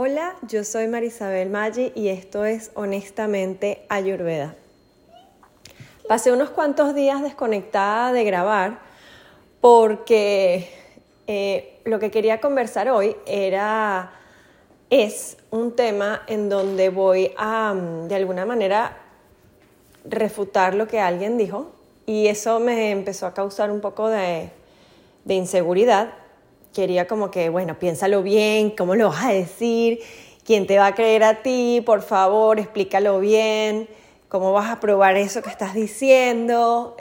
Hola, yo soy Marisabel Maggi y esto es Honestamente Ayurveda. Pasé unos cuantos días desconectada de grabar porque lo que quería conversar hoy es un tema en donde voy a, de alguna manera, refutar lo que alguien dijo y eso me empezó a causar un poco de inseguridad. Quería como que, bueno, piénsalo bien, ¿cómo lo vas a decir? ¿Quién te va a creer a ti? Por favor, explícalo bien. ¿Cómo vas a probar eso que estás diciendo?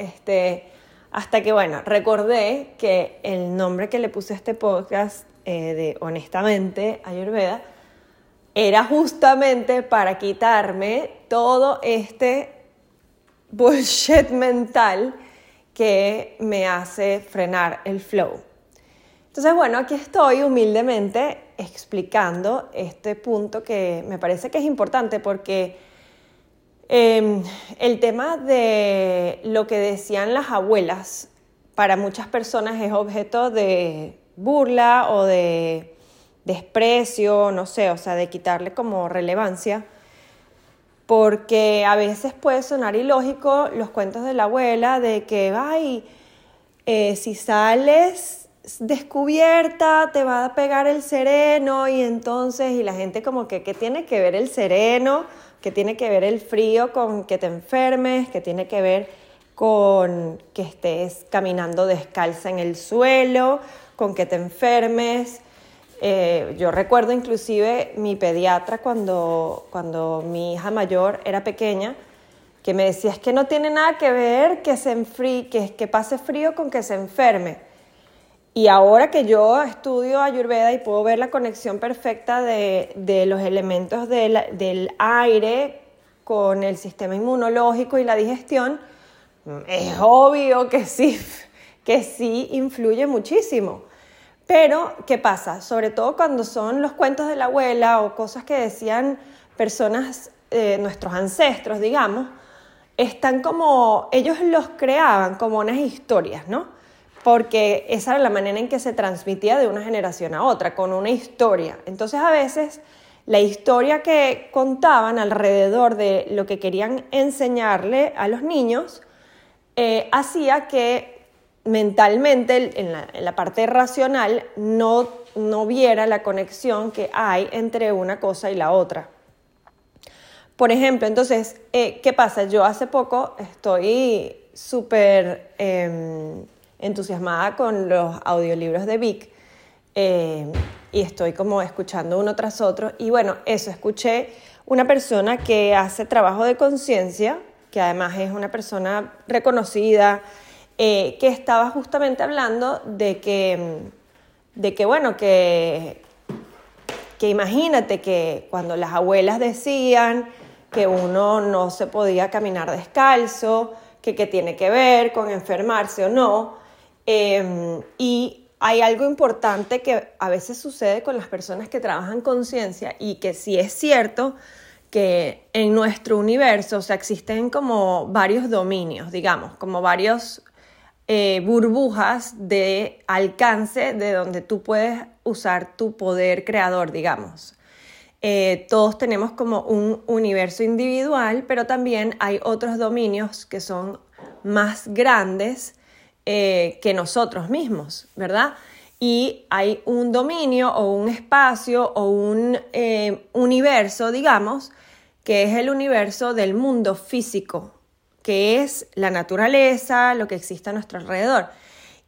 Hasta que, bueno, recordé que el nombre que le puse a este podcast de Honestamente Ayurveda era justamente para quitarme todo este bullshit mental que me hace frenar el flow. Entonces, bueno, aquí estoy humildemente explicando este punto que me parece que es importante porque el tema de lo que decían las abuelas para muchas personas es objeto de burla o de desprecio, no sé, o sea, de quitarle como relevancia, porque a veces puede sonar ilógico los cuentos de la abuela de que, ay, si sales descubierta, te va a pegar el sereno y entonces, y la gente como que, ¿qué tiene que ver el sereno? ¿Qué tiene que ver el frío con que te enfermes? ¿Qué tiene que ver con que estés caminando descalza en el suelo? ¿Con que te enfermes? Yo recuerdo inclusive mi pediatra cuando mi hija mayor era pequeña, que me decía, es que no tiene nada que ver que se enfríe, que pase frío con que se enferme. Y ahora que yo estudio Ayurveda y puedo ver la conexión perfecta de los elementos del aire con el sistema inmunológico y la digestión, es obvio que sí influye muchísimo. Pero, ¿qué pasa? Sobre todo cuando son los cuentos de la abuela o cosas que decían personas, nuestros ancestros, digamos, están como, ellos los creaban como unas historias, ¿no? Porque esa era la manera en que se transmitía de una generación a otra, con una historia. Entonces, a veces, la historia que contaban alrededor de lo que querían enseñarle a los niños hacía que mentalmente, en la parte racional, no viera la conexión que hay entre una cosa y la otra. Por ejemplo, entonces, ¿qué pasa? Yo hace poco estoy súper entusiasmada con los audiolibros de Vic y estoy como escuchando uno tras otro y bueno, eso, escuché una persona que hace trabajo de conciencia, que además es una persona reconocida, que estaba justamente hablando de que bueno, que imagínate que cuando las abuelas decían que uno no se podía caminar descalzo, que tiene que ver con enfermarse o no. Y hay algo importante que a veces sucede con las personas que trabajan conciencia y que sí es cierto que en nuestro universo, o sea, existen como varios dominios, digamos, como varios burbujas de alcance de donde tú puedes usar tu poder creador, digamos. Todos tenemos como un universo individual, pero también hay otros dominios que son más grandes que nosotros mismos, ¿verdad? Y hay un dominio o un espacio o un universo, digamos, que es el universo del mundo físico, que es la naturaleza, lo que existe a nuestro alrededor.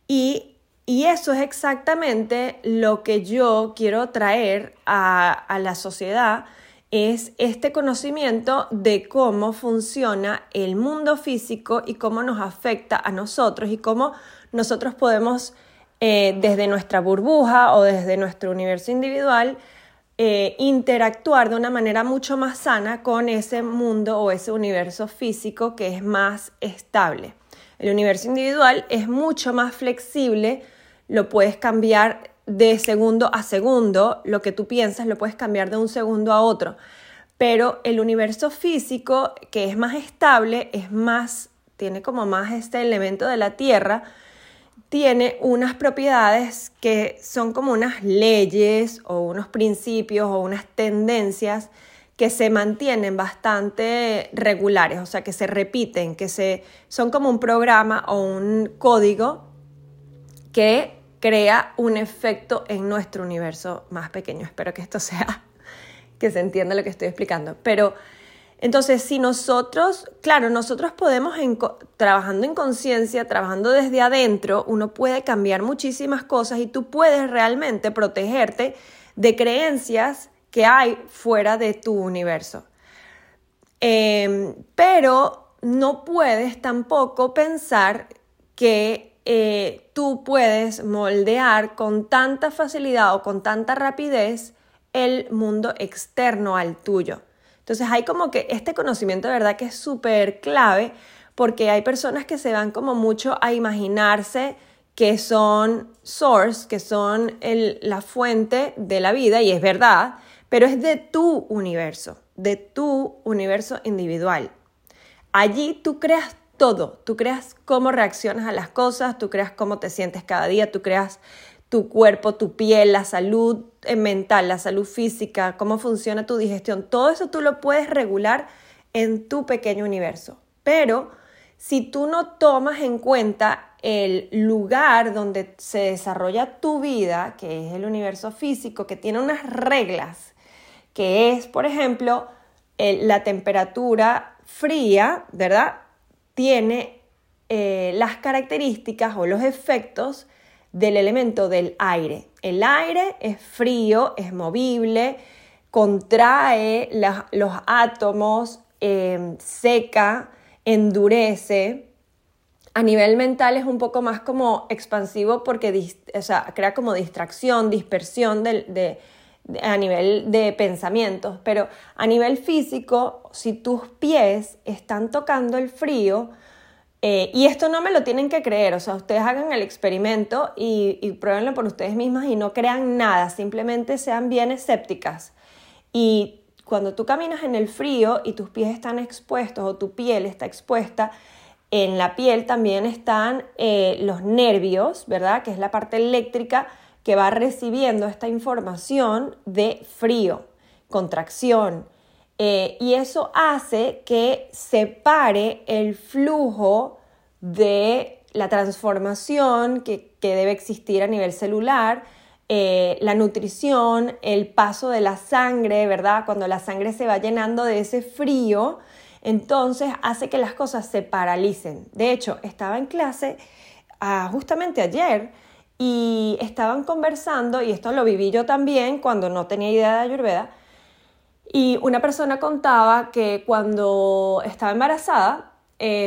Y eso es exactamente lo que yo quiero traer a la sociedad, es este conocimiento de cómo funciona el mundo físico y cómo nos afecta a nosotros y cómo nosotros podemos, desde nuestra burbuja o desde nuestro universo individual, interactuar de una manera mucho más sana con ese mundo o ese universo físico que es más estable. El universo individual es mucho más flexible. Lo puedes cambiar de segundo a segundo, lo que tú piensas lo puedes cambiar de un segundo a otro, pero el universo físico, que es más estable, tiene como más este elemento de la tierra, tiene unas propiedades que son como unas leyes o unos principios o unas tendencias que se mantienen bastante regulares, o sea, que se repiten, son como un programa o un código que crea un efecto en nuestro universo más pequeño. Espero que esto sea, que se entienda lo que estoy explicando. Pero entonces, si nosotros podemos, trabajando en conciencia, trabajando desde adentro, uno puede cambiar muchísimas cosas y tú puedes realmente protegerte de creencias que hay fuera de tu universo. Pero no puedes tampoco pensar que tú puedes moldear con tanta facilidad o con tanta rapidez el mundo externo al tuyo. Entonces hay como que este conocimiento de verdad que es súper clave, porque hay personas que se van como mucho a imaginarse que son source, que son la fuente de la vida, y es verdad, pero es de tu universo individual. Allí tú creas todo, tú creas cómo reaccionas a las cosas, tú creas cómo te sientes cada día, tú creas tu cuerpo, tu piel, la salud mental, la salud física, cómo funciona tu digestión, todo eso tú lo puedes regular en tu pequeño universo. Pero si tú no tomas en cuenta el lugar donde se desarrolla tu vida, que es el universo físico, que tiene unas reglas, que es, por ejemplo, la temperatura fría, ¿verdad? Tiene las características o los efectos del elemento del aire. El aire es frío, es movible, contrae los átomos, seca, endurece. A nivel mental es un poco más como expansivo porque crea como distracción, dispersión a nivel de pensamientos. Pero a nivel físico, si tus pies están tocando el frío, y esto no me lo tienen que creer, o sea, ustedes hagan el experimento y pruébenlo por ustedes mismas y no crean nada, simplemente sean bien escépticas. Y cuando tú caminas en el frío y tus pies están expuestos o tu piel está expuesta, en la piel también están los nervios, ¿verdad? Que es la parte eléctrica que va recibiendo esta información de frío, contracción. Y eso hace que se pare el flujo de la transformación que debe existir a nivel celular, la nutrición, el paso de la sangre, ¿verdad? Cuando la sangre se va llenando de ese frío, entonces hace que las cosas se paralicen. De hecho, estaba en clase justamente ayer y estaban conversando, y esto lo viví yo también cuando no tenía idea de Ayurveda. Y una persona contaba que cuando estaba embarazada,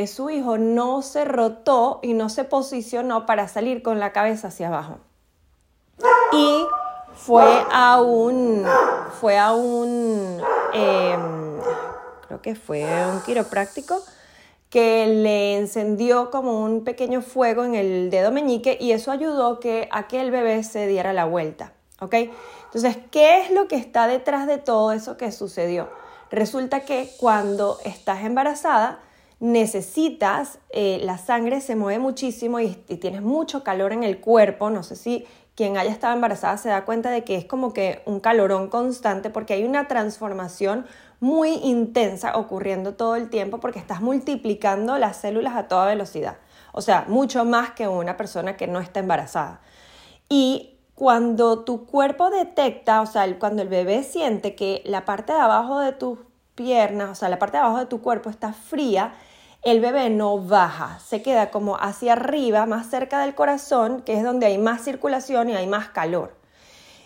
su hijo no se rotó y no se posicionó para salir con la cabeza hacia abajo. Y creo que fue un quiropráctico que le encendió como un pequeño fuego en el dedo meñique, y eso ayudó que aquel bebé se diera la vuelta. ¿Okay? Entonces, ¿qué es lo que está detrás de todo eso que sucedió? Resulta que cuando estás embarazada necesitas, la sangre se mueve muchísimo y tienes mucho calor en el cuerpo. No sé si quien haya estado embarazada se da cuenta de que es como que un calorón constante, porque hay una transformación muy intensa ocurriendo todo el tiempo porque estás multiplicando las células a toda velocidad. O sea, mucho más que una persona que no está embarazada. Y cuando tu cuerpo detecta, o sea, cuando el bebé siente que la parte de abajo de tus piernas, o sea, la parte de abajo de tu cuerpo está fría, el bebé no baja, se queda como hacia arriba, más cerca del corazón, que es donde hay más circulación y hay más calor.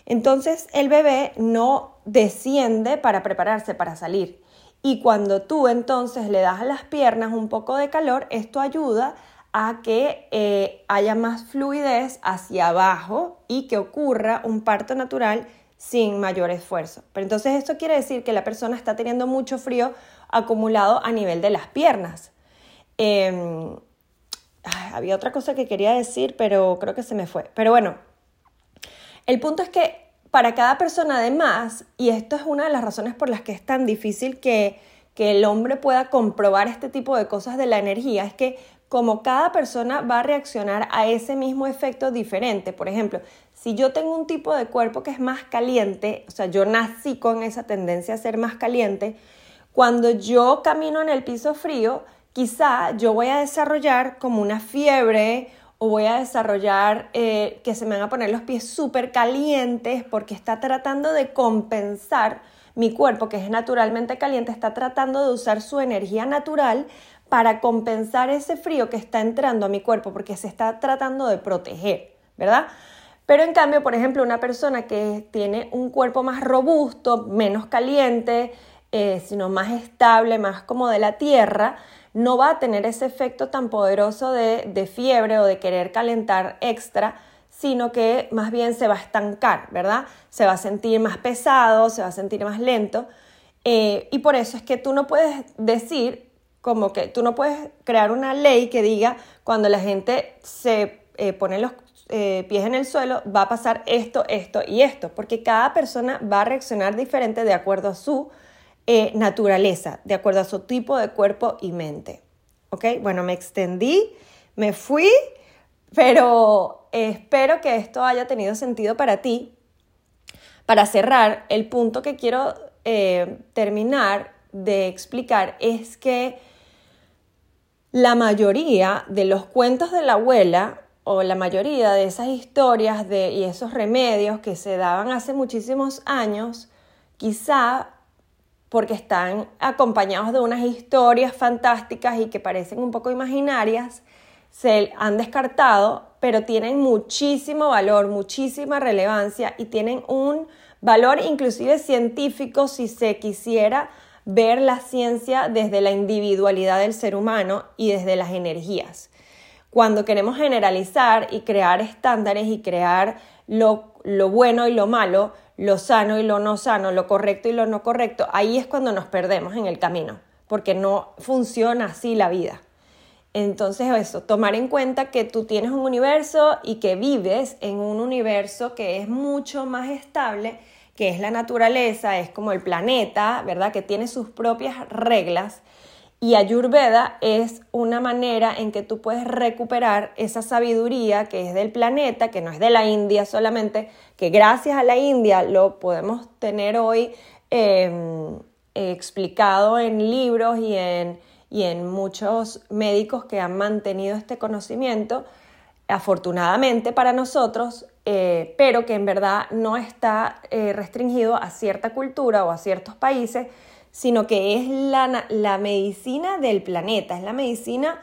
Entonces, el bebé no desciende para prepararse para salir. Y cuando tú entonces le das a las piernas un poco de calor, esto ayuda a que haya más fluidez hacia abajo y que ocurra un parto natural sin mayor esfuerzo. Pero entonces esto quiere decir que la persona está teniendo mucho frío acumulado a nivel de las piernas. Había otra cosa que quería decir, pero creo que se me fue. Pero bueno, el punto es que para cada persona además, y esto es una de las razones por las que es tan difícil que el hombre pueda comprobar este tipo de cosas de la energía, es que como cada persona va a reaccionar a ese mismo efecto diferente. Por ejemplo, si yo tengo un tipo de cuerpo que es más caliente, o sea, yo nací con esa tendencia a ser más caliente, cuando yo camino en el piso frío, quizá yo voy a desarrollar como una fiebre o voy a desarrollar que se me van a poner los pies súper calientes porque está tratando de compensar mi cuerpo, que es naturalmente caliente, está tratando de usar su energía natural para compensar ese frío que está entrando a mi cuerpo porque se está tratando de proteger, ¿verdad? Pero en cambio, por ejemplo, una persona que tiene un cuerpo más robusto, menos caliente, sino más estable, más como de la tierra, no va a tener ese efecto tan poderoso de fiebre o de querer calentar extra, sino que más bien se va a estancar, ¿verdad? Se va a sentir más pesado, se va a sentir más lento. Y por eso es que tú no puedes decir, como que tú no puedes crear una ley que diga cuando la gente se pone los pies en el suelo va a pasar esto, esto y esto, porque cada persona va a reaccionar diferente de acuerdo a su naturaleza, de acuerdo a su tipo de cuerpo y mente. ¿Ok? Bueno, me extendí, me fui, pero espero que esto haya tenido sentido para ti. Para cerrar, el punto que quiero terminar de explicar es que la mayoría de los cuentos de la abuela o la mayoría de esas historias y esos remedios que se daban hace muchísimos años, quizá porque están acompañados de unas historias fantásticas y que parecen un poco imaginarias, se han descartado, pero tienen muchísimo valor, muchísima relevancia y tienen un valor inclusive científico si se quisiera ver la ciencia desde la individualidad del ser humano y desde las energías. Cuando queremos generalizar y crear estándares y crear lo bueno y lo malo, lo sano y lo no sano, lo correcto y lo no correcto, ahí es cuando nos perdemos en el camino, porque no funciona así la vida. Entonces eso, tomar en cuenta que tú tienes un universo y que vives en un universo que es mucho más estable, que es la naturaleza, es como el planeta, ¿verdad? Que tiene sus propias reglas. Y Ayurveda es una manera en que tú puedes recuperar esa sabiduría que es del planeta, que no es de la India solamente, que gracias a la India lo podemos tener hoy explicado en libros y en muchos médicos que han mantenido este conocimiento, afortunadamente para nosotros, pero que en verdad no está restringido a cierta cultura o a ciertos países, sino que es la medicina del planeta, es la medicina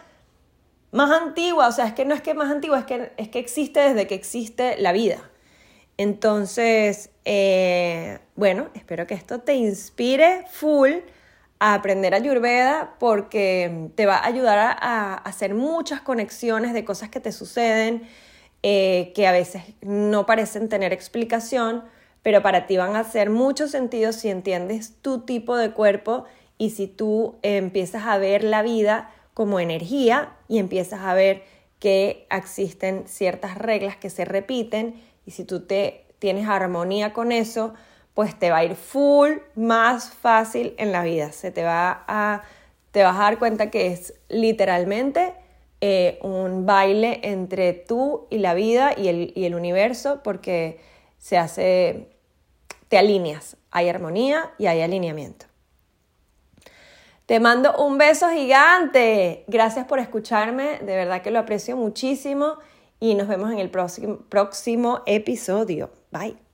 más antigua, o sea, es que no es que más antigua, es que existe desde que existe la vida. Entonces, bueno, espero que esto te inspire full a aprender Ayurveda porque te va a ayudar a hacer muchas conexiones de cosas que te suceden, que a veces no parecen tener explicación, pero para ti van a hacer mucho sentido si entiendes tu tipo de cuerpo y si tú empiezas a ver la vida como energía y empiezas a ver que existen ciertas reglas que se repiten y si tú tienes armonía con eso, pues te va a ir full más fácil en la vida. Te vas a dar cuenta que es literalmente un baile entre tú y la vida y el universo porque te alineas, hay armonía y hay alineamiento. Te mando un beso gigante. Gracias por escucharme, de verdad que lo aprecio muchísimo y nos vemos en el próximo episodio. Bye.